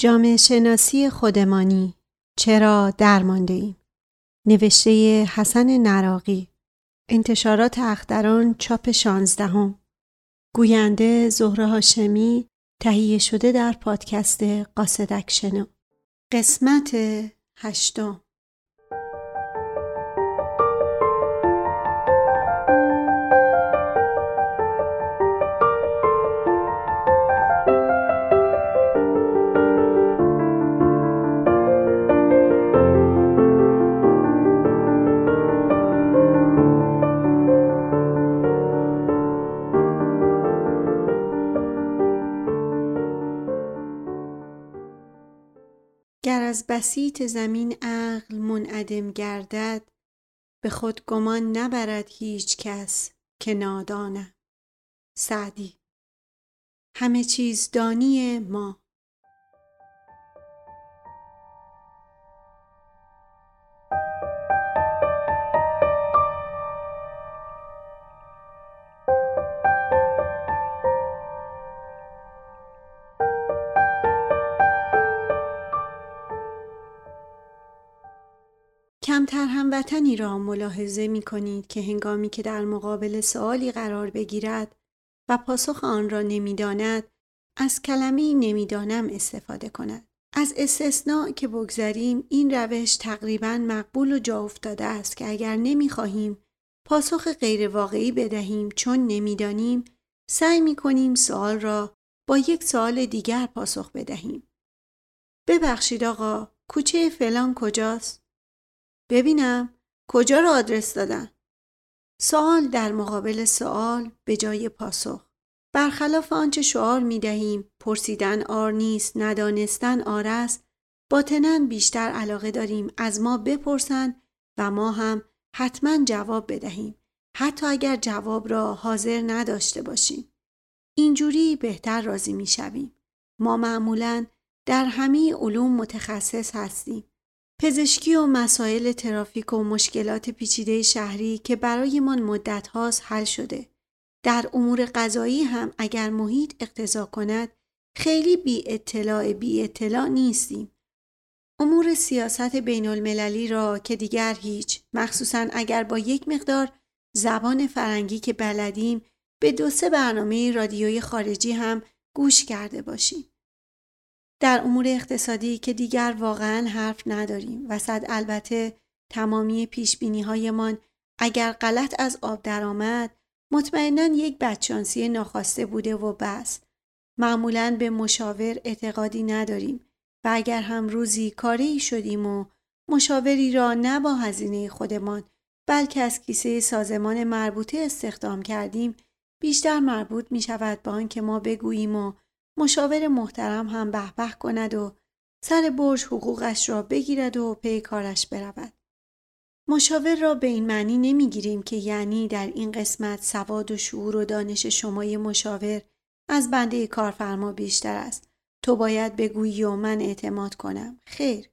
جامعه شناسی خودمانی چرا درمانده ایم؟ نوشته حسن نراغی، انتشارات اختران، چاپ 16. گوینده زهره هاشمی، تهیه شده در پادکست قاسد اکشنو. قسمت 8. گر از بسیط زمین عقل منعدم گردد، به خود گمان نبرد هیچ کس که نادانم. سعدی. همه چیز دانی ما. کمتر هموطنی را ملاحظه می کنید که هنگامی که در مقابل سؤالی قرار بگیرد و پاسخ آن را نمی داند، از کلمه‌ای نمی دانم استفاده کند. از استثناء که بگذاریم، این روش تقریباً مقبول و جا افتاده است که اگر نمی خواهیم پاسخ غیر واقعی بدهیم چون نمی دانیم، سعی می کنیم سؤال را با یک سؤال دیگر پاسخ بدهیم. ببخشید آقا، کوچه فلان کجاست؟ ببینم کجا را آدرس دادن. سوال در مقابل سوال به جای پاسخ. برخلاف آنچه شعار می دهیم، پرسیدن عار نیست، ندانستن عار است، باطناً بیشتر علاقه داریم از ما بپرسند و ما هم حتماً جواب بدهیم، حتی اگر جواب را حاضر نداشته باشیم. اینجوری بهتر راضی می شویم. ما معمولاً در همه علوم متخصص هستیم. پزشکی و مسائل ترافیک و مشکلات پیچیده شهری که برای من مدت هاست حل شده. در امور قضایی هم اگر محیط اقتضا کند خیلی بی اطلاع نیستیم. امور سیاست بین المللی را که دیگر هیچ، مخصوصاً اگر با یک مقدار زبان فرنگی که بلدیم به 2-3 برنامه رادیوی خارجی هم گوش کرده باشیم. در امور اقتصادی که دیگر واقعاً حرف نداریم و صد البته تمامی پیشبینی‌هایمان اگر غلط از آب درآمد، مطمئناً یک بدشانسی ناخواسته بوده و بس. معمولاً به مشاور اعتقادی نداریم و اگر هم روزی کاری شدیم و مشاوری را نه با هزینه خودمان بلکه از کیسه سازمان مربوطه استخدام کردیم، بیشتر مربوط می شود به آن که ما بگوییم و مشاور محترم هم بهبه کند و سر برج حقوقش را بگیرد و پی کارش برود. مشاور را به این معنی نمیگیریم که یعنی در این قسمت سواد و شعور و دانش شمای مشاور از بنده کارفرما بیشتر است. تو باید بگویی و من اعتماد کنم. خیر.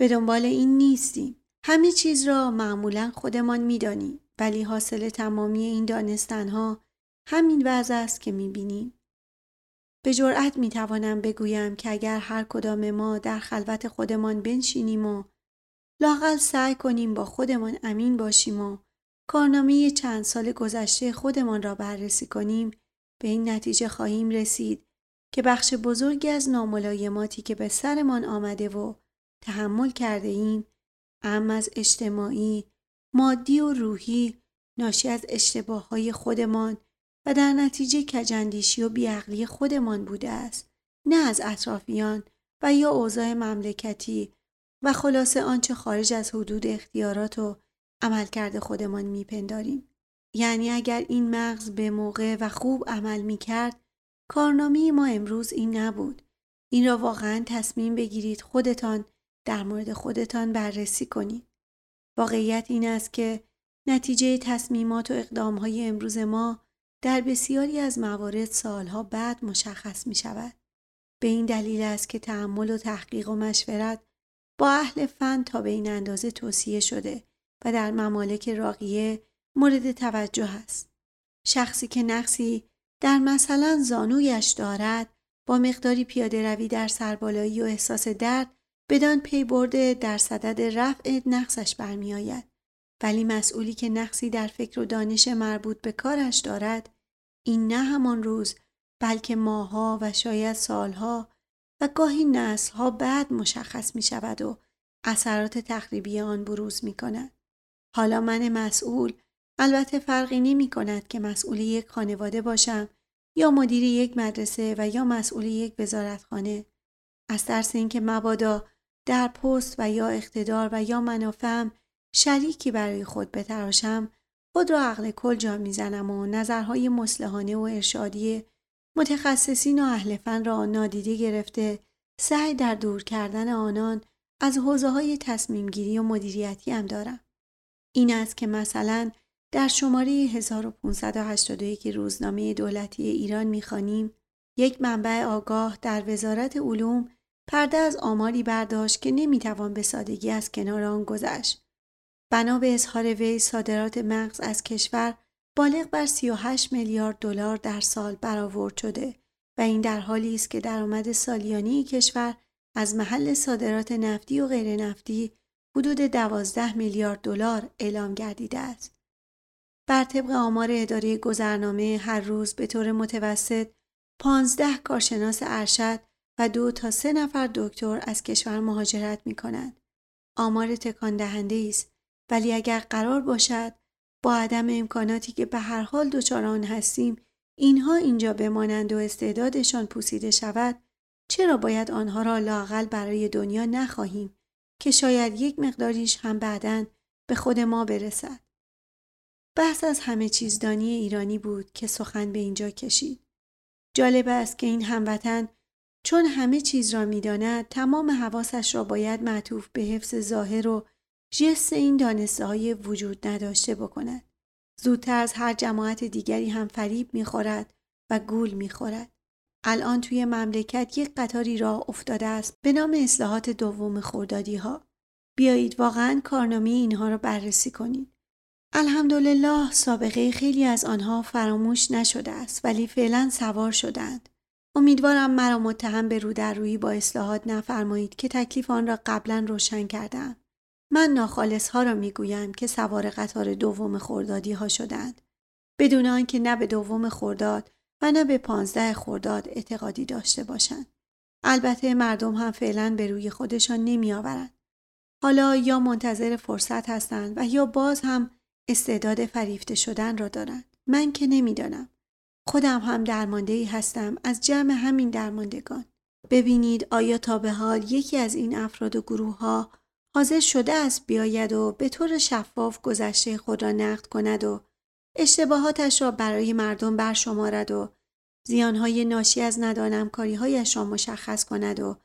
به دنبال این نیستیم. همه چیز را معمولا خودمان میدانیم، ولی حاصل تمامی این دانستنها همین وضع است که میبینیم. به جرأت میتوانم بگویم که اگر هر کدام ما در خلوت خودمان بنشینیم و لااقل سعی کنیم با خودمان امین باشیم و کارنامه چند سال گذشته خودمان را بررسی کنیم، به این نتیجه خواهیم رسید که بخش بزرگی از ناملایماتی که به سرمان آمده و تحمل کرده ایم، اما از اجتماعی، مادی و روحی، ناشی از اشتباه‌های خودمان و در نتیجه کجندیشی و بیعقلی خودمان بوده است، نه از اطرافیان و یا اوضاع مملکتی و خلاصه آنچه خارج از حدود اختیارات و عملکرد خودمان میپنداریم. یعنی اگر این مغز به موقع و خوب عمل میکرد، کارنامه ما امروز این نبود. این را واقعا تصمیم بگیرید خودتان در مورد خودتان بررسی کنید. واقعیت این است که نتیجه تصمیمات و اقدامهای امروز ما در بسیاری از موارد سالها بعد مشخص می شود. به این دلیل است که تأمل و تحقیق و مشورت با اهل فن تا به این اندازه توصیه شده و در ممالک راقیه مورد توجه است. شخصی که نقصی در مثلا زانویش دارد، با مقداری پیاده روی در سربالایی و احساس درد بدان پی برده در صدد رفع نقصش برمی آید. ولی مسئولی که نقصی در فکر و دانش مربوط به کارش دارد، این نه همان روز بلکه ماها و شاید سالها و گاهی نسلها بعد مشخص می شود و اثرات تخریبی آن بروز می کند. حالا من مسئول البته فرقی نمی کند که مسئول یک خانواده باشم یا مدیر یک مدرسه و یا مسئول یک وزارتخانه. از ترس اینکه مبادا در پست و یا اقتدار و یا منافعم شریکی برای خود بتراشم، خود را عقل کل جا میزنم و نظرهای مصلحانه و ارشادی متخصصین و اهل فن را نادیده گرفته سعی در دور کردن آنان از حوزه‌های تصمیم‌گیری و مدیریتی هم دارم. این است که مثلا در شماره 1581 روزنامه دولتی ایران می‌خوانیم یک منبع آگاه در وزارت علوم پرده از آماری برداشت که نمی‌توان به سادگی از کنار آن گذشت. بنا به اظهار وی صادرات مغز از کشور بالغ بر 38 میلیارد دلار در سال برآورد شده و این در حالی است که درآمد سالیانه کشور از محل صادرات نفتی و غیر نفتی حدود 12 میلیارد دلار اعلام گردیده است. بر طبق آمار اداره گذرنامه هر روز به طور متوسط 15 کارشناس ارشد و 2 تا 3 نفر دکتر از کشور مهاجرت می کنند. آمار تکان دهنده است، ولی اگر قرار باشد با عدم امکاناتی که به هر حال دچار آن هستیم اینها اینجا بمانند و استعدادشان پوسیده شود، چرا باید آنها را لااقل برای دنیا نخواهیم که شاید یک مقداریش هم بعداً به خود ما برسد. بحث از همه چیزدانی ایرانی بود که سخن به اینجا کشید. جالب است که این هموطن چون همه چیز را می‌داند تمام حواسش را باید معطوف به حفظ ظاهر و جست این دانسته‌های وجود نداشته بکند. زودتر از هر جماعت دیگری هم فریب می‌خورد و گول می‌خورد. الان توی مملکت یک قطاری راه افتاده است به نام اصلاحات دوم خردادی‌ها. بیایید واقعاً کارنامه اینها را بررسی کنید. الحمدلله سابقه خیلی از آنها فراموش نشده است، ولی فعلا سوار شدند. امیدوارم مرا متهم به رودررویی با اصلاحات نفرمایید که تکلیف آن را قبلا روشن کردم. من ناخالص ها را میگویم که سوار قطار دوم خردادی ها شدند، بدون آنکه نه به دوم خرداد و نه به 15 خرداد اعتقادی داشته باشند. البته مردم هم فعلا به روی خودشان نمی آورند. حالا یا منتظر فرصت هستند و یا باز هم استعداد فریفته شدن را دارند. من که نمیدانم. خودم هم درمانده‌ای هستم از جمع همین درماندگان. ببینید آیا تا به حال یکی از این افراد و گروه‌ها حاضر شده است بیاید و به طور شفاف گذشته خود را نقد کند و اشتباهاتش را برای مردم برشمارد و زیانهای ناشی از ندانمکاری‌هایش را مشخص کند و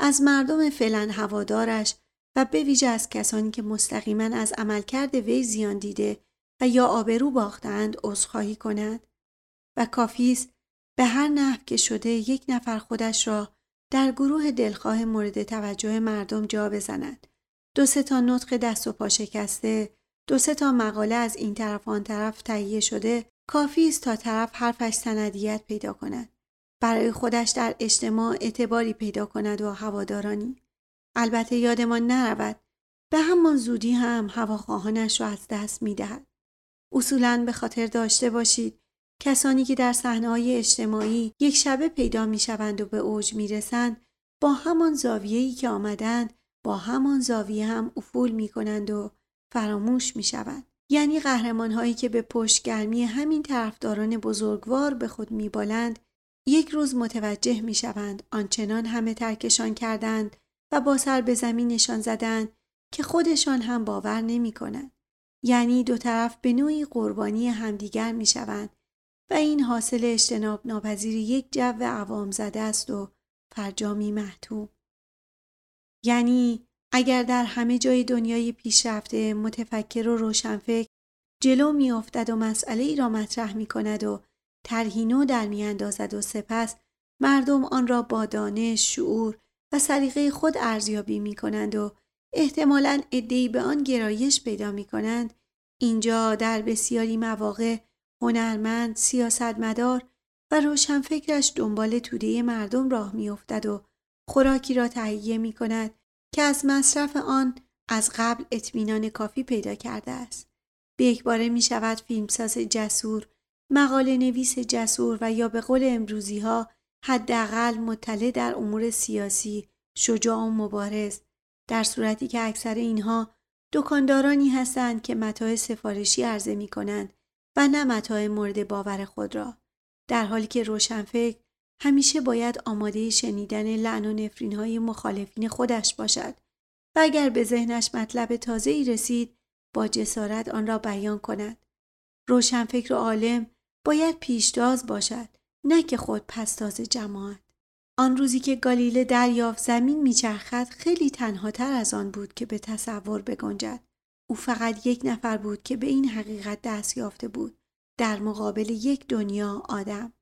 از مردم فعلا هوادارش و به ویژه از کسانی که مستقیما از عملکرد وی زیان دیده و یا آبرو باختند عذرخواهی کند؟ و کافی است به هر نحو که شده یک نفر خودش را در گروه دلخواه مورد توجه مردم جا بزند. 2-3 تا نطق دست و پا شکسته، 2-3 تا مقاله از این طرف آن طرف تهیه شده کافی است تا طرف حرفش سندیت پیدا کند، برای خودش در اجتماع اعتباری پیدا کند و هوادارانی. البته یادمان نرود به همان زودی هم هواخواهانش را از دست می‌دهد. اصولاً به خاطر داشته باشید کسانی که در صحنه‌های اجتماعی یک شبه پیدا می‌شوند و به اوج می‌رسند، با همان زاویه‌ای که آمدند با همان زاویه هم افول می‌کنند و فراموش می‌شوند. یعنی قهرمان‌هایی که به پشتگرمی همین طرفداران بزرگوار به خود می‌بالند، یک روز متوجه می‌شوند آنچنان همه ترکشان کردند و با سر به زمینشان زدند که خودشان هم باور نمی کنند. یعنی دو طرف به نوعی قربانی همدیگر می شوند و این حاصل اجتناب ناپذیر یک جو عوام زده است و فرجامی محتوم. یعنی اگر در همه جای دنیای پیشرفته متفکر و روشنفکر جلو می افتد و مسئله ای را مطرح می کند و طرحی نو در می اندازد و سپس مردم آن را با دانش، شعور و سلیقه خود ارزیابی می کنند و احتمالاً عده‌ای به آن گرایش پیدا می کنند، اینجا در بسیاری مواقع هنرمند، سیاستمدار و روشنفکرش دنبال توده مردم راه می‌افتد و خوراکی را تهیه می‌کند که از مصرف آن از قبل اطمینان کافی پیدا کرده است. به یک باره می‌شود فیلمساز جسور، مقاله نویس جسور و یا به قول امروزی‌ها حداقل مطلع در امور سیاسی، شجاع و مبارز، در صورتی که اکثر اینها دکاندارانی هستند که متاع سفارشی عرضه می‌کنند و نه متاع مورد باور خود را، در حالی که روشنفکر همیشه باید آماده شنیدن لعن و نفرین‌های مخالفین خودش باشد و اگر به ذهنش مطلب تازه‌ای رسید با جسارت آن را بیان کند. روشنفکر و عالم باید پیشتاز باشد، نه که خود پستاز جماعت. آن روزی که گالیله دریافت زمین میچرخد خیلی تنهاتر از آن بود که به تصور بگنجد. او فقط یک نفر بود که به این حقیقت دست یافته بود در مقابل یک دنیا آدم.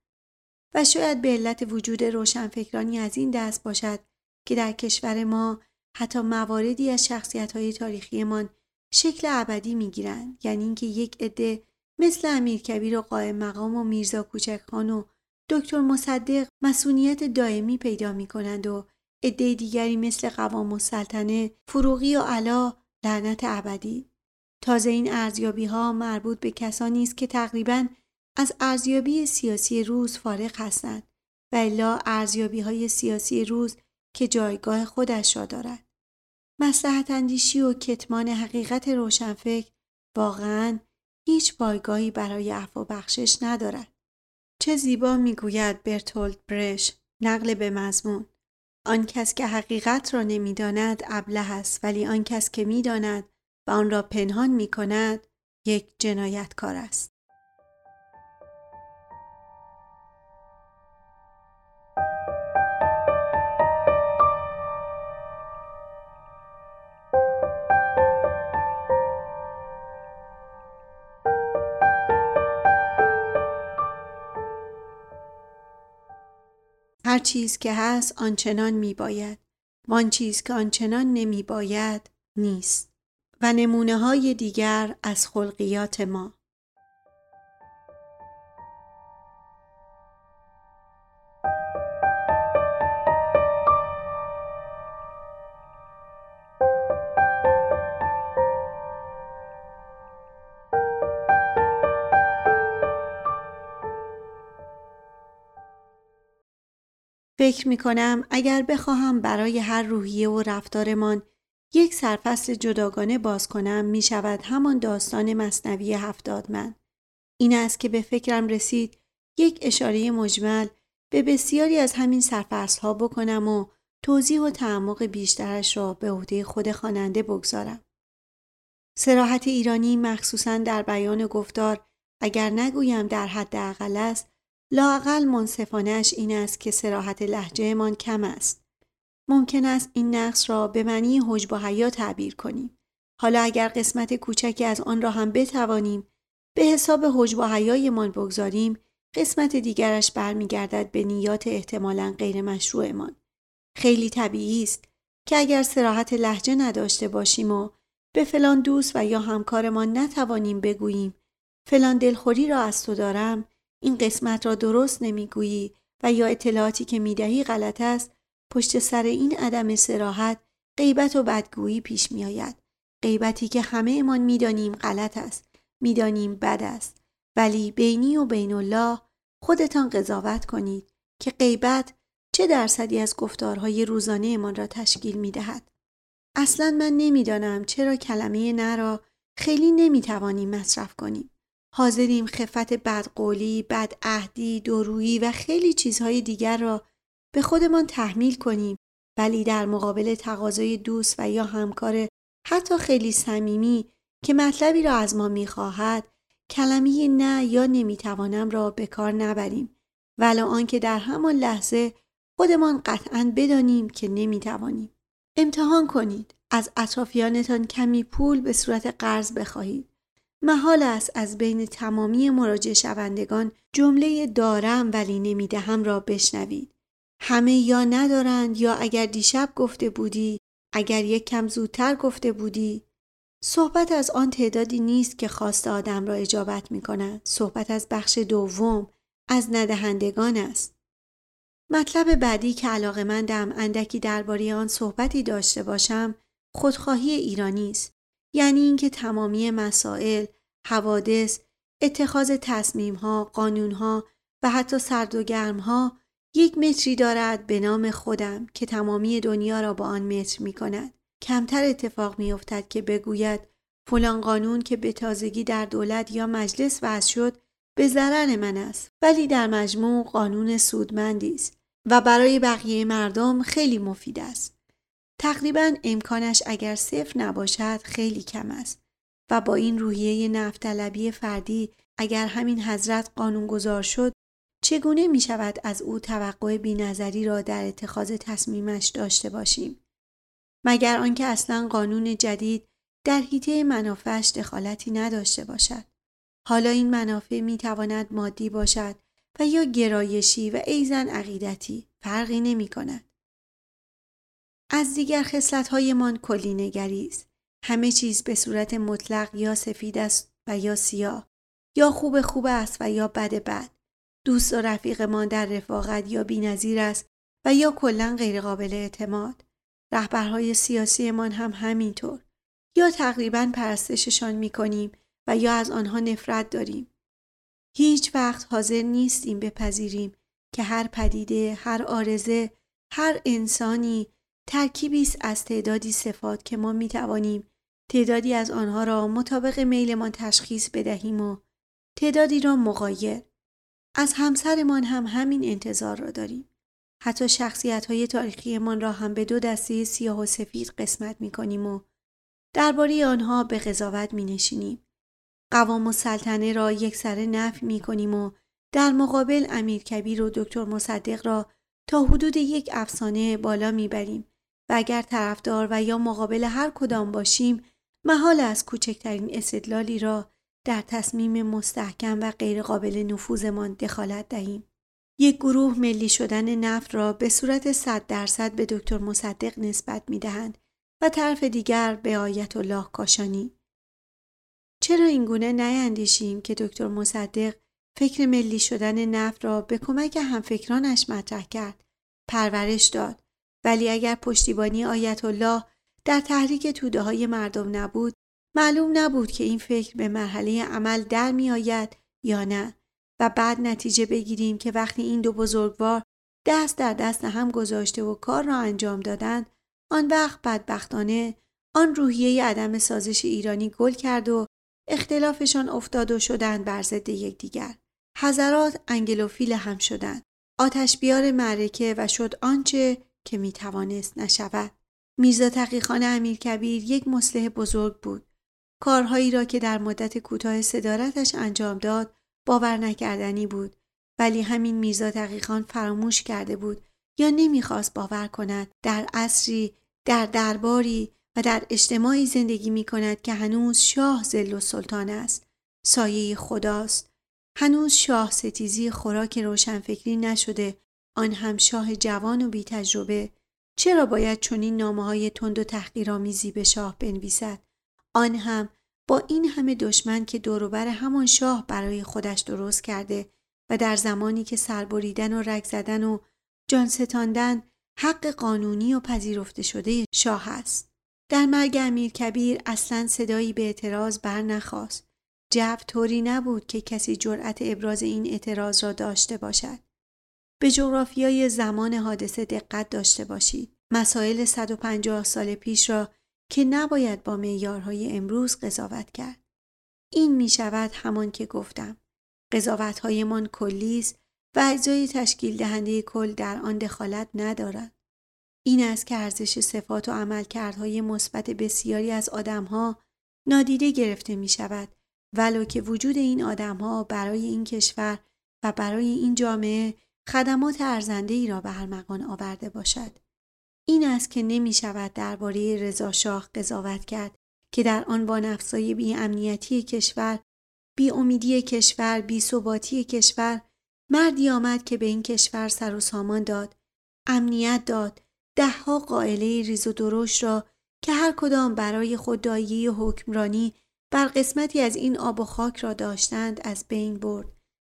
و شاید به علت وجود روشنفکرانی از این دست باشد که در کشور ما حتی مواردی از شخصیت‌های تاریخی من شکل ابدی می‌گیرند، یعنی اینکه یک عده مثل امیرکبیر و قایم مقام و میرزا کوچک خان و دکتر مصدق مسئولیت دائمی پیدا می‌کنند و عده دیگری مثل قوام السلطنه، فروغی و علا لعنت ابدی. تازه این ارزیابی‌ها مربوط به کسانی است که تقریباً از ارزیابی سیاسی روز فارغ هستند و الا ارزیابی‌های سیاسی روز که جایگاه خودش را دارد. مصلحت اندیشی و کتمان حقیقت روشنفکر واقعاً هیچ پایگاهی برای عفو بخشش ندارد. چه زیبا میگوید برتولد برشت، نقل به مضمون: آن کس که حقیقت را نمیداند ابله است، ولی آن کس که میداند و آن را پنهان میکند یک جنایتکار است. هر چیز که هست آنچنان می باید و آن چیز که آنچنان نمی باید نیست. و نمونه های دیگر از خلقیات ما. فکر می‌کنم اگر بخواهم برای هر روحیه و رفتارمان یک سرفصل جداگانه باز کنم می‌شود همان داستان مثنوی 70 من. این است که به فکرم رسید یک اشاره مجمل به بسیاری از همین سرفصل‌ها بکنم و توضیح و تعمق بیشترش را به عهده خود خواننده بگذارم. صراحت ایرانی مخصوصاً در بیان گفتار اگر نگویم در حد اقل است، لااقل منصفانه‌اش این است که صراحت لهجه‌مان کم است. ممکن است این نقص را به معنی حجب و حیا تعبیر کنیم. حالا اگر قسمت کوچکی از آن را هم بتوانیم به حساب حجب و حیایمان بگذاریم، قسمت دیگرش برمیگردد به نیات احتمالاً غیر مشروعمان. خیلی طبیعی است که اگر صراحت لهجه نداشته باشیم و به فلان دوست و یا همکارمان نتوانیم بگوییم فلان دلخوری را از تو دارم، این قسمت را درست نمیگویی و یا اطلاعاتی که میدهی غلط است، پشت سر این عدم صراحت غیبت و بدگویی پیش میآید. غیبتی که همه ما میدانیم غلط است، میدانیم بد است، ولی بینی و بین الله خودتان قضاوت کنید که غیبت چه درصدی از گفتارهای روزانه ما را تشکیل میدهد. اصلاً من نمیدانم چرا کلمه نه را خیلی نمیتوانیم مصرف کنیم. حاضریم خفت بدقولی، بدعهدی، دورویی و خیلی چیزهای دیگر را به خودمان تحمیل کنیم، ولی در مقابل تقاضای دوست و یا همکار حتی خیلی صمیمی که مطلبی را از ما می‌خواهد، کلمه نه یا نمی‌توانم را به کار نبریم، ولو آنکه در همان لحظه خودمان قطعاً بدانیم که نمی‌توانیم. امتحان کنید، از اطرافیانتان کمی پول به صورت قرض بخواهید. محال است از بین تمامی مراجع شوندگان جمله دارم ولی نمیدهم را بشنوید. همه یا ندارند یا اگر دیشب گفته بودی، اگر یک کم زودتر گفته بودی. صحبت از آن تعدادی نیست که خواست آدم را اجابت می کند. صحبت از بخش دوم، از ندهندگان است. مطلب بعدی که علاقه‌مندم اندکی درباره آن صحبتی داشته باشم خودخواهی ایرانی است، یعنی اینکه تمامی مسائل، حوادث، اتخاذ تصمیم‌ها، قانون‌ها و حتی سرد و گرم‌ها یک متری دارد به نام خودم که تمامی دنیا را با آن متر می‌کند. کمتر اتفاق می‌افتد که بگوید فلان قانون که به تازگی در دولت یا مجلس وضع شد به ضرر من است، ولی در مجموع قانون سودمندی است و برای بقیه مردم خیلی مفید است. تقریباً امکانش اگر صفر نباشد خیلی کم است و با این روحیه نفت‌طلبی فردی اگر همین حضرت قانونگذار شد چگونه می شود از او توقع بی‌نظری را در اتخاذ تصمیمش داشته باشیم؟ مگر آنکه اصلاً قانون جدید در حیطه منافعش دخالتی نداشته باشد. حالا این منافع می تواند مادی باشد و یا گرایشی و ایزن عقیدتی، فرقی نمی کند. از دیگر خصلت‌های من کلی نگری است. همه چیز به صورت مطلق یا سفید است و یا سیاه، یا خوب خوب است و یا بد بد. دوست و رفیق ما در رفاقت یا بی‌نظیر است و یا کلاً غیر قابل اعتماد. رهبرهای سیاسی ما هم همینطور، یا تقریباً پرستششان می‌کنیم و یا از آنها نفرت داریم. هیچ وقت حاضر نیستیم بپذیریم که هر پدیده، هر آرزه، هر انسانی ترکیبی است از تعدادی صفات که ما می‌توانیم تعدادی از آنها را مطابق میلمان تشخیص بدهیم و تعدادی را مغایر. از همسرمان هم همین انتظار را داریم. حتی شخصیت‌های تاریخیمان را هم به دو دسته سیاه و سفید قسمت می‌کنیم و درباره آنها به قضاوت می‌نشینیم. قوام السلطنه را یکسره نفی می‌کنیم و در مقابل امیرکبیر و دکتر مصدق را تا حدود یک افسانه بالا می‌بریم و اگر طرفدار و یا مقابل هر کدام باشیم محال از کوچکترین استدلالی را در تصمیم مستحکم و غیر قابل نفوذمان دخالت دهیم. یک گروه ملی شدن نفت را به صورت 100% به دکتر مصدق نسبت می‌دهند و طرف دیگر به آیت الله کاشانی. چرا اینگونه نیندیشیم که دکتر مصدق فکر ملی شدن نفت را به کمک همفکرانش مطرح کرد، پرورش داد، ولی اگر پشتیبانی آیت الله در تحریک توده های مردم نبود معلوم نبود که این فکر به مرحله عمل در می آید یا نه و بعد نتیجه بگیریم که وقتی این دو بزرگوار دست در دست هم گذاشته و کار را انجام دادند آن وقت بدبختانه آن روحیه عدم سازش ایرانی گل کرد و اختلافشان افتاد و شدند بر ضد یکدیگر. حضرات انگلوفیل هم شدند. آتش بیار معرکه و شد آنچه که می توانست نشود. میرزا تقی خان امیرکبیر یک مصلح بزرگ بود. کارهایی را که در مدت کوتاه صدارتش انجام داد باور نکردنی بود، ولی همین میرزا تقی خان فراموش کرده بود یا نمیخواست باور کند در عصری، در درباری و در اجتماعی زندگی میکند که هنوز شاه ذل السلطان است، سایه خداست، هنوز شاه ستیزی خوراک روشنفکری نشده، آن هم شاه جوان و بی تجربه. چرا باید چنین نامه‌های تند و تحقیرآمیزی به شاه بنویسد، آن هم با این همه دشمن که دوروبر همان شاه برای خودش درست کرده و در زمانی که سربریدن و رگ زدن و جان ستاندن حق قانونی و پذیرفته شده شاه است. در مرگ امیرکبیر اصلاً صدایی به اعتراض بر نخاست. جو طوری نبود که کسی جرأت ابراز این اعتراض را داشته باشد. به جغرافیای زمان حادثه دقت داشته باشید. مسائل 150 سال پیش را که نباید با معیارهای امروز قضاوت کرد. این می شود همان که گفتم. قضاوت‌های من کلی است و اجزای تشکیل دهنده کل در آن دخالت ندارد. این است که ارزش صفات و عملکردهای مثبت بسیاری از آدم‌ها نادیده گرفته می شود، ولو که وجود این آدم‌ها برای این کشور و برای این جامعه خدمات ارزنده‌ای را به ارمغان آورده باشد. این است که نمی شود درباره رضا شاه قضاوت کرد که در آن با نفسای بی امنیتی کشور، بی امیدی کشور، بی ثباتی کشور مردی آمد که به این کشور سر و سامان داد، امنیت داد، دهها قائله ریز و درشت را که هر کدام برای خود دایه حکمرانی بر قسمتی از این آب و خاک را داشتند از بین برد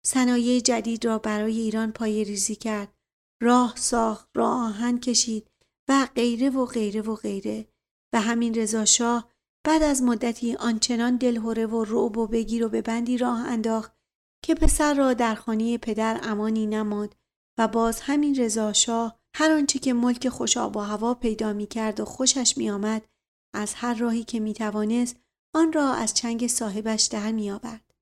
صنایع جدید را برای ایران پای ریزی کرد، راه ساخت، راه آهن کشید و غیره و غیره و غیره. و همین رضا شاه بعد از مدتی آنچنان دلهوره و رعب و بگیر و ببندی راه انداخت که پسر را در خانه پدر امانی نماند و باز همین رضا شاه هر آنچه که ملک خوش آب و هوا پیدا می کرد و خوشش می آمد از هر راهی که می توانست آن را از چنگ صاحبش در می آورد.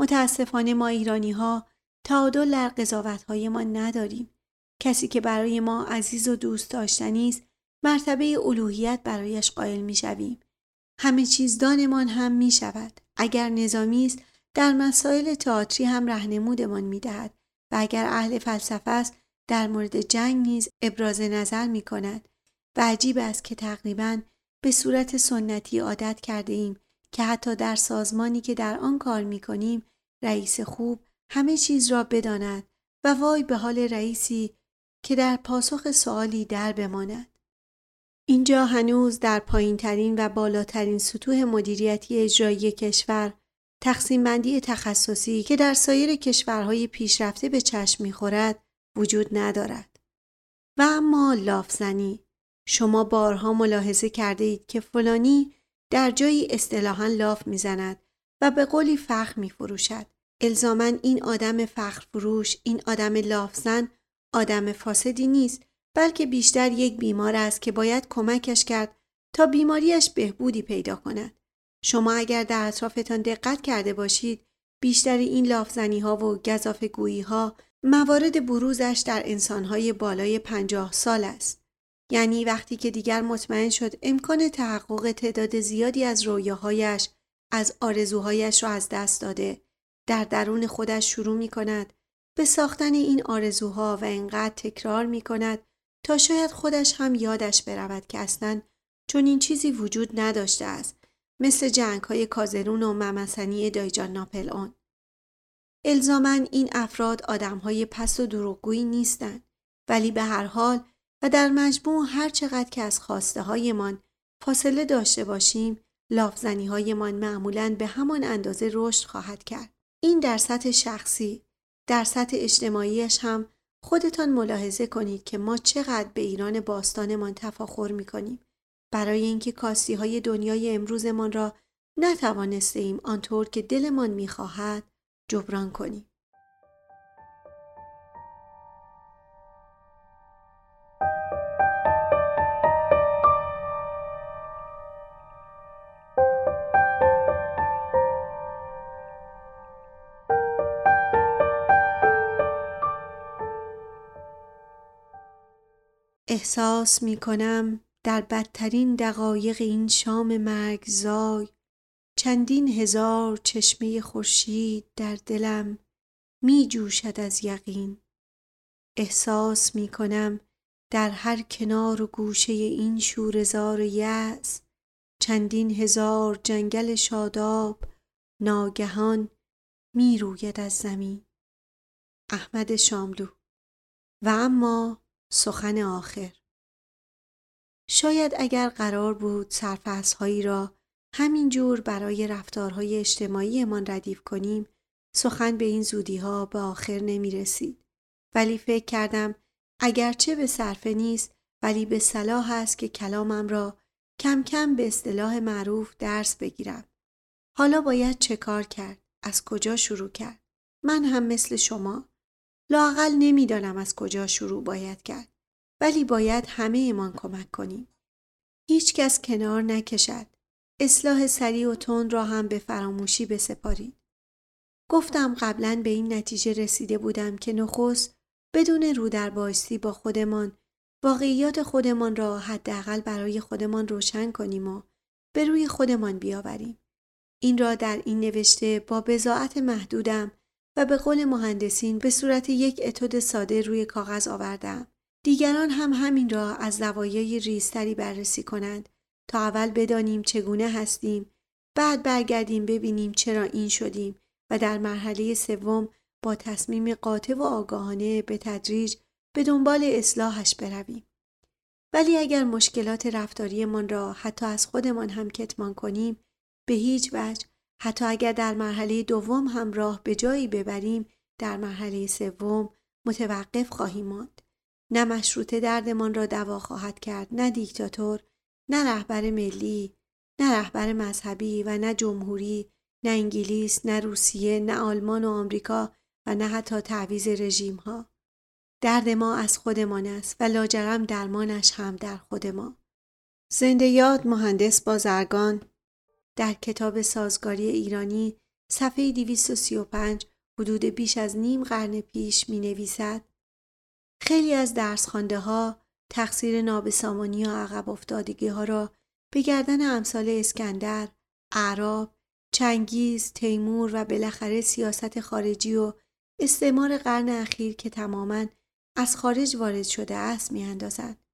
متاسفانه ما ایرانی ها تعادل در قضاوت های ما نداریم. کسی که برای ما عزیز و دوست داشتنی است مرتبه الوهیت برایش قائل می شویم. همه چیز دانمان هم می شود. اگر نظامی است در مسائل تئاتری هم راهنمودمان می دهد و اگر اهل فلسفه است در مورد جنگ نیز ابراز نظر می کند. و عجیب است که تقریباً به صورت سنتی عادت کرده ایم که حتی در سازمانی که در آن کار می کنیم رئیس خوب همه چیز را بداند و وای به حال رئیسی که در پاسخ سوالی در بماند. اینجا هنوز در پایین ترین و بالاترین سطوح مدیریتی اجرایی کشور تقسیم بندی تخصصی که در سایر کشورهای پیشرفته به چشم می خورد وجود ندارد. و اما لافزنی، شما بارها ملاحظه کرده اید که فلانی در جایی اصطلاحاً لاف می زند و به قولی فخر می فروشد. الزاماً این آدم فخر فروش، این آدم لافزن آدم فاسدی نیست، بلکه بیشتر یک بیمار است که باید کمکش کرد تا بیماریش بهبودی پیدا کند. شما اگر در اطرافتان دقت کرده باشید بیشتر این لافزنی ها و گزاف گویی ها موارد بروزش در انسانهای بالای 50 سال است. یعنی وقتی که دیگر مطمئن شد امکان تحقق تعداد زیادی از رویاهایش، از آرزوهایش را از دست داده، در درون خودش شروع می کند به ساختن این آرزوها و انقدر تکرار می کند تا شاید خودش هم یادش برود که اصلاً چون این چیزی وجود نداشته است، مثل جنگ‌های کازرون و ممسنی دایجان ناپلئون. الزاماً این افراد آدم‌های پست و دروغگویی نیستند، ولی به هر حال و در مجموع هر چقدر که از خواسته‌هایمان فاصله داشته باشیم، لافزنی‌هایمان معمولاً به همان اندازه رشد خواهد کرد. این در سطح شخصی، در سطح اجتماعیش هم خودتان ملاحظه کنید که ما چقدر به ایران باستانمان تفاخر می‌کنیم، برای اینکه کاستی‌های دنیای امروزمان را نتوانستیم آنطور که دلمان می‌خواهد جبران کنیم. احساس می کنم در بدترین دقایق این شام مرگزای چندین هزار چشمه خورشید در دلم می جوشد از یقین. احساس می کنم در هر کنار و گوشه این شوره‌زار یأس چندین هزار جنگل شاداب ناگهان می روید از زمین. احمد شاملو. و اما سخن آخر. شاید اگر قرار بود سرفصل‌هایی را همینجور برای رفتارهای اجتماعی من ردیف کنیم، سخن به این زودی‌ها به آخر نمی رسید. ولی فکر کردم اگرچه به صرفه نیست ولی به صلاح است که کلامم را کم کم به اصطلاح معروف درس بگیرم. حالا باید چه کار کرد؟ از کجا شروع کرد؟ من هم مثل شما لااقل نمیدانم از کجا شروع باید کرد، ولی باید همه‌مان کمک کنیم. هیچ کس کنار نکشد. اصلاح سریع و تند را هم به فراموشی بسپارید. گفتم قبلاً به این نتیجه رسیده بودم که نخست بدون رو در بایستی با خودمان واقعیات خودمان را حداقل برای خودمان روشن کنیم و به روی خودمان بیاوریم. این را در این نوشته با بضاعت محدودم و به قول مهندسین به صورت یک اتد ساده روی کاغذ آوردم. دیگران هم همین را از زوایای ریزتری بررسی کنند تا اول بدانیم چگونه هستیم، بعد برگردیم ببینیم چرا این شدیم و در مرحله سوم با تصمیم قاطع و آگاهانه به تدریج به دنبال اصلاحش برویم. ولی اگر مشکلات رفتاری من را حتی از خودمان هم کتمان کنیم، به هیچ وجه، حتی اگر در مرحله دوم هم راه به جایی ببریم در مرحله سوم متوقف خواهیم ماند. نه مشروطه دردمان را دوا خواهد کرد، نه دیکتاتور، نه رهبر ملی، نه رهبر مذهبی و نه جمهوری، نه انگلیس، نه روسیه، نه آلمان و آمریکا و نه حتی تعویض رژیم ها. درد ما از خودمان است و لاجرم درمانش هم در خود ما. زنده یاد مهندس بازرگان در کتاب سازگاری ایرانی صفحه 235 حدود بیش از نیم قرن پیش می نویسد: خیلی از درس خوانده ها تقصیر نابسامانی و عقب افتادگی ها را به گردن امثال اسکندر، اعراب، چنگیز، تیمور و بالاخره سیاست خارجی و استعمار قرن اخیر که تماماً از خارج وارد شده است می اندازند.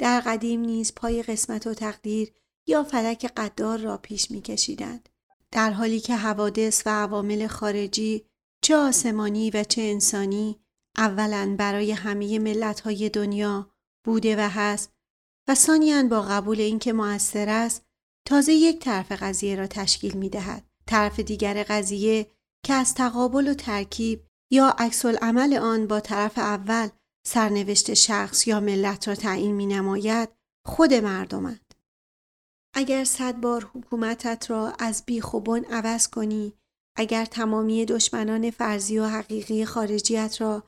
در قدیم نیز پای قسمت و تقدیر یا فلک قدار را پیش می کشیدند، در حالی که حوادث و عوامل خارجی چه آسمانی و چه انسانی اولاً برای همه ملت‌های دنیا بوده و هست و ثانیاً با قبول اینکه مؤثر است تازه یک طرف قضیه را تشکیل می دهد. طرف دیگر قضیه که از تقابل و ترکیب یا عکس العمل آن با طرف اول سرنوشت شخص یا ملت را تعیین می نماید خود مردمند. اگر 100 بار حکومتت را از بیخ و بن عوض کنی، اگر تمامی دشمنان فرضی و حقیقی خارجیت را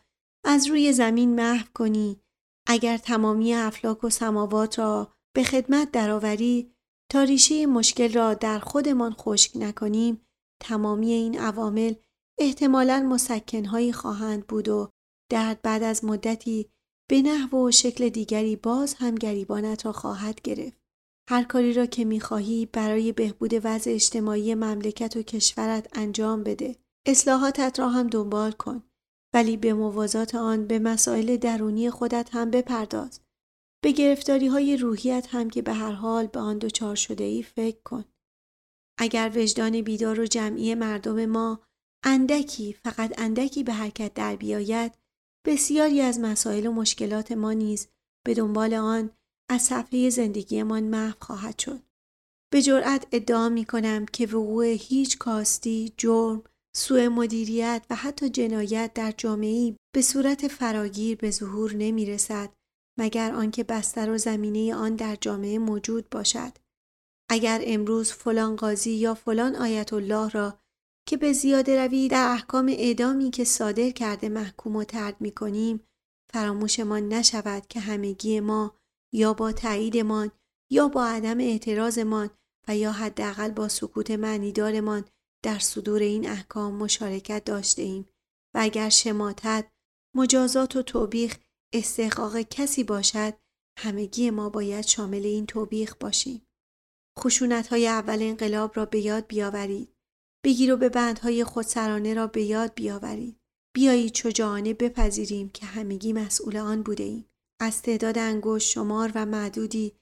از روی زمین محو کنی، اگر تمامی افلاک و سماوات را به خدمت درآوری تا ریشه مشکل را در خودمان خشک نکنیم، تمامی این عوامل احتمالاً مسکن‌هایی خواهند بود و درد بعد از مدتی به نحو و شکل دیگری باز هم گریبانت را خواهد گرفت. هر کاری را که می‌خواهی برای بهبود وضع اجتماعی مملکت و کشورت انجام بده. اصلاحاتت را هم دنبال کن، ولی به موازات آن به مسائل درونی خودت هم بپرداز. به گرفتاری‌های روحیت هم که به هر حال به آن دچار شده‌ای فکر کن. اگر وجدان بیدار و جمعی مردم ما اندکی، فقط اندکی به حرکت در بیاید، بسیاری از مسائل و مشکلات ما نیز به دنبال آن از صفحه زندگی ما محو خواهد شد. به جرأت ادعا می کنم که وقوع هیچ کاستی، جرم، سوء مدیریت و حتی جنایت در جامعه‌ای به صورت فراگیر به ظهور نمی رسد مگر آنکه بستر و زمینه آن در جامعه موجود باشد. اگر امروز فلان قاضی یا فلان آیت الله را که به زیاده روی در احکام اعدامی که صادر کرده محکوم و طرد می‌کنیم، فراموشمان نشود که همگی ما یا با تاییدمان یا با عدم اعتراضمان و یا حداقل با سکوت معنیدارمان در صدور این احکام مشارکت داشته‌ایم و اگر شماتت، مجازات و توبیخ استحقاق کسی باشد، همگی ما باید شامل این توبیخ باشیم. خشونت‌های اول انقلاب را به یاد بیاورید. بگیر و به بندهای خودسرانه را به یاد بیاورید. بیایید شجاعانه بپذیریم که همگی مسئول آن بوده ایم. از تعداد انگشت شمار و معدودی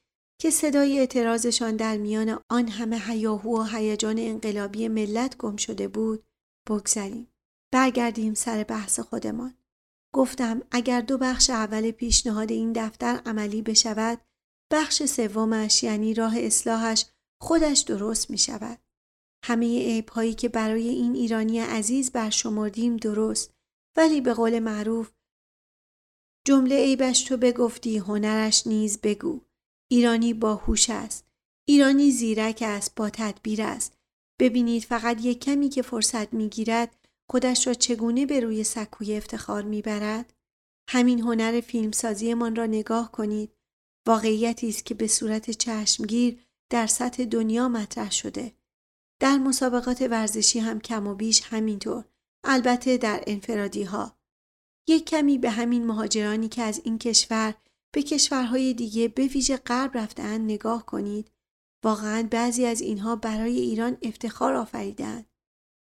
که صدای اعتراضشان در میان آن همه هیاهو و هیجان انقلابی ملت گم شده بود، بگذریم. برگردیم سر بحث خودمان. گفتم اگر 2 بخش اول پیشنهاد این دفتر عملی بشود، بخش سومش یعنی راه اصلاحش خودش درست می شود. همه عیب هایی که برای این ایرانی عزیز برشمردیم درست، ولی به قول معروف جمله عیبش تو بگفتی هنرش نیز بگو. ایرانی با هوش است، ایرانی زیرک است، با تدبیر است. ببینید فقط یک کمی که فرصت میگیرد خودش را چگونه به روی سکوی افتخار میبرد. همین هنر فیلمسازی من را نگاه کنید. واقعیتی است که به صورت چشمگیر در سطح دنیا مطرح شده. در مسابقات ورزشی هم کم و بیش همینطور، البته در انفرادی ها. یک کمی به همین مهاجرانی که از این کشور به کشورهای دیگه به ویژه غرب رفتن نگاه کنید. واقعاً بعضی از اینها برای ایران افتخار آفریدند.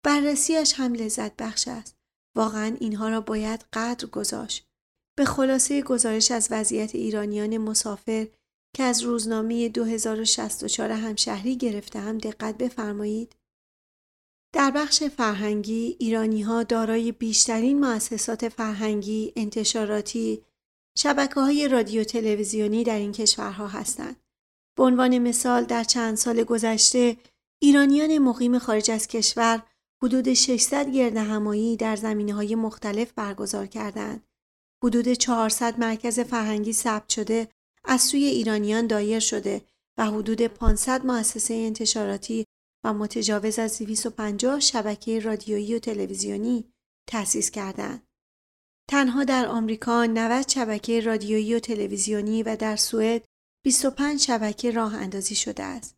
بررسیش هم لذت بخش است. واقعاً اینها را باید قدر گذاشت. به خلاصه گزارش از وضعیت ایرانیان مسافر که از روزنامه 2064 همشهری گرفته هم دقت بفرمایید. در بخش فرهنگی ایرانی‌ها دارای بیشترین مؤسسات فرهنگی، انتشاراتی، شبکه‌های رادیو تلویزیونی در این کشورها هستند. به عنوان مثال در چند سال گذشته ایرانیان مقیم خارج از کشور حدود 600 گردهمایی در زمینه‌های مختلف برگزار کردند. حدود 400 مرکز فرهنگی ثبت شده از سوی ایرانیان دایر شده و حدود 500 مؤسسه انتشاراتی و متجاوز از 250 شبکه رادیویی و تلویزیونی تأسیس کردند. تنها در آمریکا 90 شبکه رادیویی و تلویزیونی و در سوئد 25 شبکه راه اندازی شده است.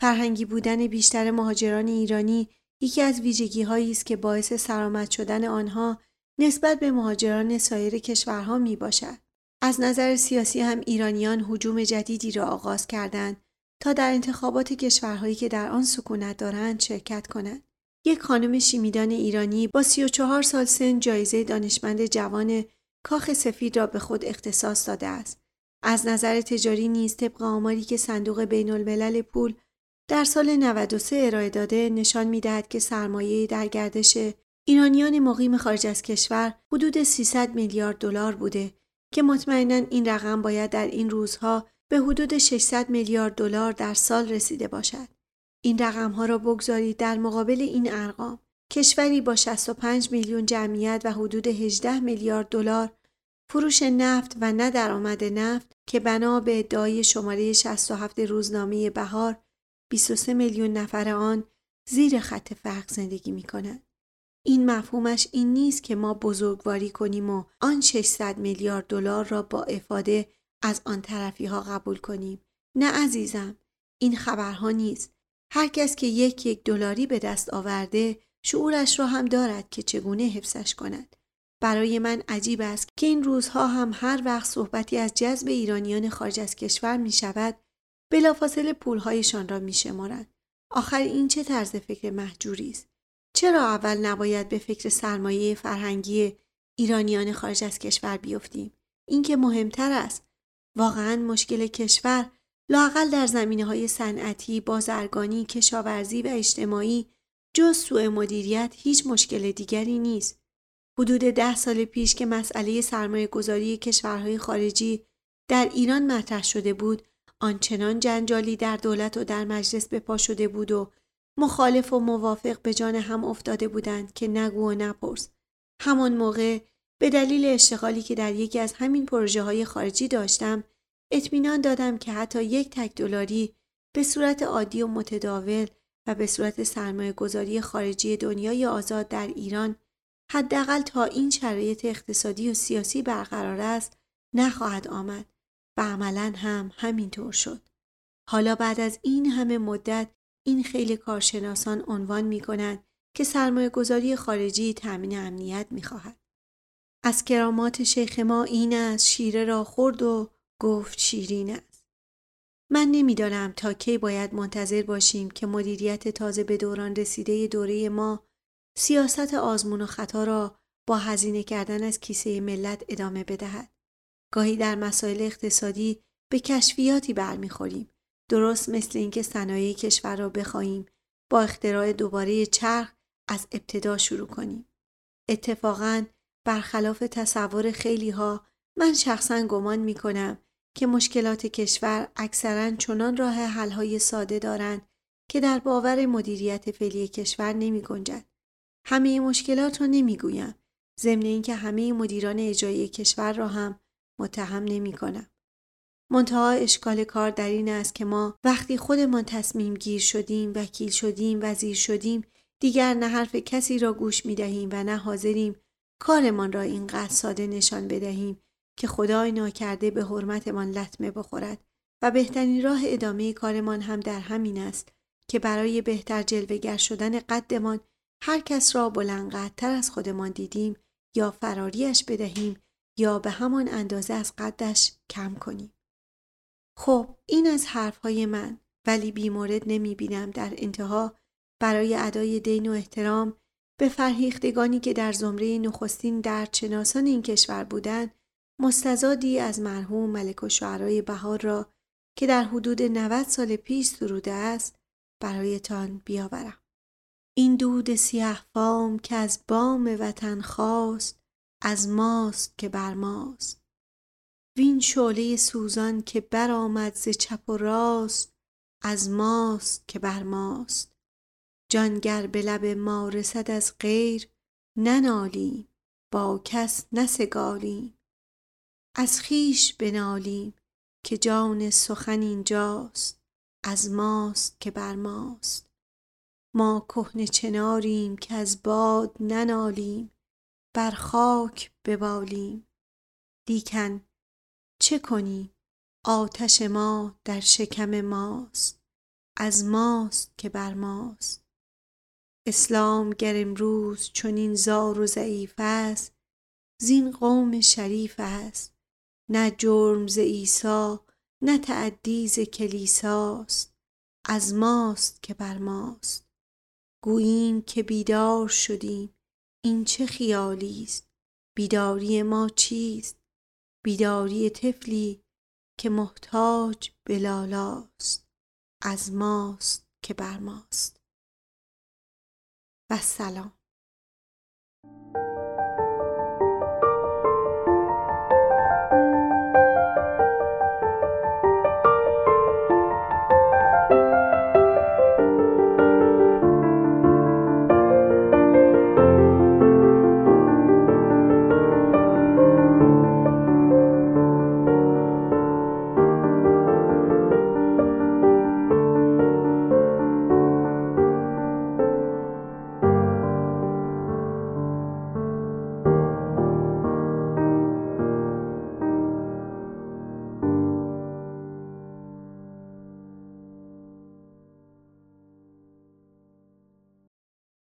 فرهنگی بودن بیشتر مهاجران ایرانی یکی از ویژگی‌هایی است که باعث سرآمد شدن آنها نسبت به مهاجران سایر کشورها می‌باشد. از نظر سیاسی هم ایرانیان هجوم جدیدی را آغاز کردند تا در انتخابات کشورهایی که در آن سکونت دارند شرکت کنند. یک خانم شیمیدان ایرانی با 34 سال سن جایزه دانشمند جوان کاخ سفید را به خود اختصاص داده است. از نظر تجاری نیز طبق آماری که صندوق بین‌الملل پول در سال 93 ارائه داده نشان می‌دهد که سرمایه در گردش ایرانیان مقیم خارج از کشور حدود 300 میلیارد دلار بوده که مطمئناً این رقم باید در این روزها به حدود 600 میلیارد دلار در سال رسیده باشد. این رقم‌ها را بگذارید در مقابل این ارقام کشوری با 65 میلیون جمعیت و حدود 18 میلیارد دلار فروش نفت و نه درآمد نفت که بنا به ادعای شماره 67 روزنامه بهار 23 میلیون نفر آن زیر خط فقر زندگی می‌کنند. این مفهومش این نیست که ما بزرگواری کنیم و آن 600 میلیارد دلار را با افاده از آن طرفی‌ها قبول کنیم. نه عزیزم، این خبرها نیست. هر کس که یک دلاری به دست آورده شعورش را هم دارد که چگونه حفظش کند. برای من عجیب است که این روزها هم هر وقت صحبتی از جذب ایرانیان خارج از کشور می شود بلافاصله پولهایشان را می شمارند. آخر این چه طرز فکر مهجوری است؟ چرا اول نباید به فکر سرمایه فرهنگی ایرانیان خارج از کشور بیفتیم؟ این که مهمتر است. واقعاً مشکل کشور لااقل در زمینه‌های صنعتی، بازرگانی، کشاورزی و اجتماعی جز سوء مدیریت هیچ مشکل دیگری نیست. حدود 10 سال پیش که مسئله سرمایه‌گذاری کشورهای خارجی در ایران مطرح شده بود، آنچنان جنجالی در دولت و در مجلس به پا شده بود و مخالف و موافق به جان هم افتاده بودند که نگو و نپرس. همان موقع به دلیل اشتغالی که در یکی از همین پروژه‌های خارجی داشتم، اطمینان دادم که حتی یک تک دلاری به صورت عادی و متداول و به صورت سرمایه گذاری خارجی دنیای آزاد در ایران حداقل تا این شرایط اقتصادی و سیاسی برقرار است نخواهد آمد و عملاً هم همینطور شد. حالا بعد از این همه مدت این خیلی کارشناسان عنوان می‌کنند که سرمایه گذاری خارجی تامین امنیت می‌خواهد. از کرامات شیخ ما این است شیره را خورد و گفت شیرین است. من نمیدانم تا کی باید منتظر باشیم که مدیریت تازه به دوران رسیده دوره ما سیاست آزمون و خطا را با هزینه کردن از کیسه ملت ادامه بدهد. گاهی در مسائل اقتصادی به کشفیاتی برمیخوریم. درست مثل اینکه صنایع کشور را بخواهیم با اختراع دوباره چرخ از ابتدا شروع کنیم. اتفاقاً برخلاف تصور خیلی ها من شخصاً گمان می کنم که مشکلات کشور اکثراً چنان راه حل‌های ساده دارند که در باور مدیریت فعلی کشور نمی گنجد. همه مشکلات را نمی گویم، ضمن اینکه همه مدیران اجرایی کشور را هم متهم نمی کنم. منتها اشکال کار در این است که ما وقتی خودمان تصمیم گیر شدیم، وکیل شدیم، وزیر شدیم، دیگر نه حرف کسی را گوش می دهیم و نه حاضریم کارمان را اینقدر ساده نشان بدهیم که خدای ناکرده به حرمتمان لطمه بخورد و بهترین راه ادامه کارمان هم در همین است که برای بهتر جلوه‌گر شدن قدمان هر کس را بلندقدتر از خودمان دیدیم یا فراریش بدهیم یا به همان اندازه از قدش کم کنیم. خب این از حرفهای من، ولی بیمورد نمی بینم در انتها برای ادای دین و احترام به فرهیختگانی که در زمره نخستین دردشناسان این کشور بودند مستزادی از مرحوم ملک و شعرهای بهار را که در حدود 90 سال پیش سروده است برایتان بیاورم. این دود سیاه فام که از بام وطن خواست از ماست که بر ماست، وین شعله سوزان که بر آمد ز چپ و راست از ماست که بر ماست. جانگر به لب ما رسد از غیر ننالیم، با کس نسگالیم، از خیش بنالیم که جان سخن اینجاست، از ماست که بر ماست. ما کهنه چناریم که از باد ننالیم، بر خاک ببالیم. لیکن چه کنیم؟ آتش ما در شکم ماست، از ماست که بر ماست. اسلام گر امروز چنین زار و ضعیف است، زین قوم شریف است. نه جرم ز عیسی، نه تعدی ز کلیساست، از ماست که بر ماست. گوییم که بیدار شدیم، این چه خیالی است؟ بیداری ما چیست؟ بیداری طفلی که محتاج به لالاست، از ماست که بر ماست. و سلام.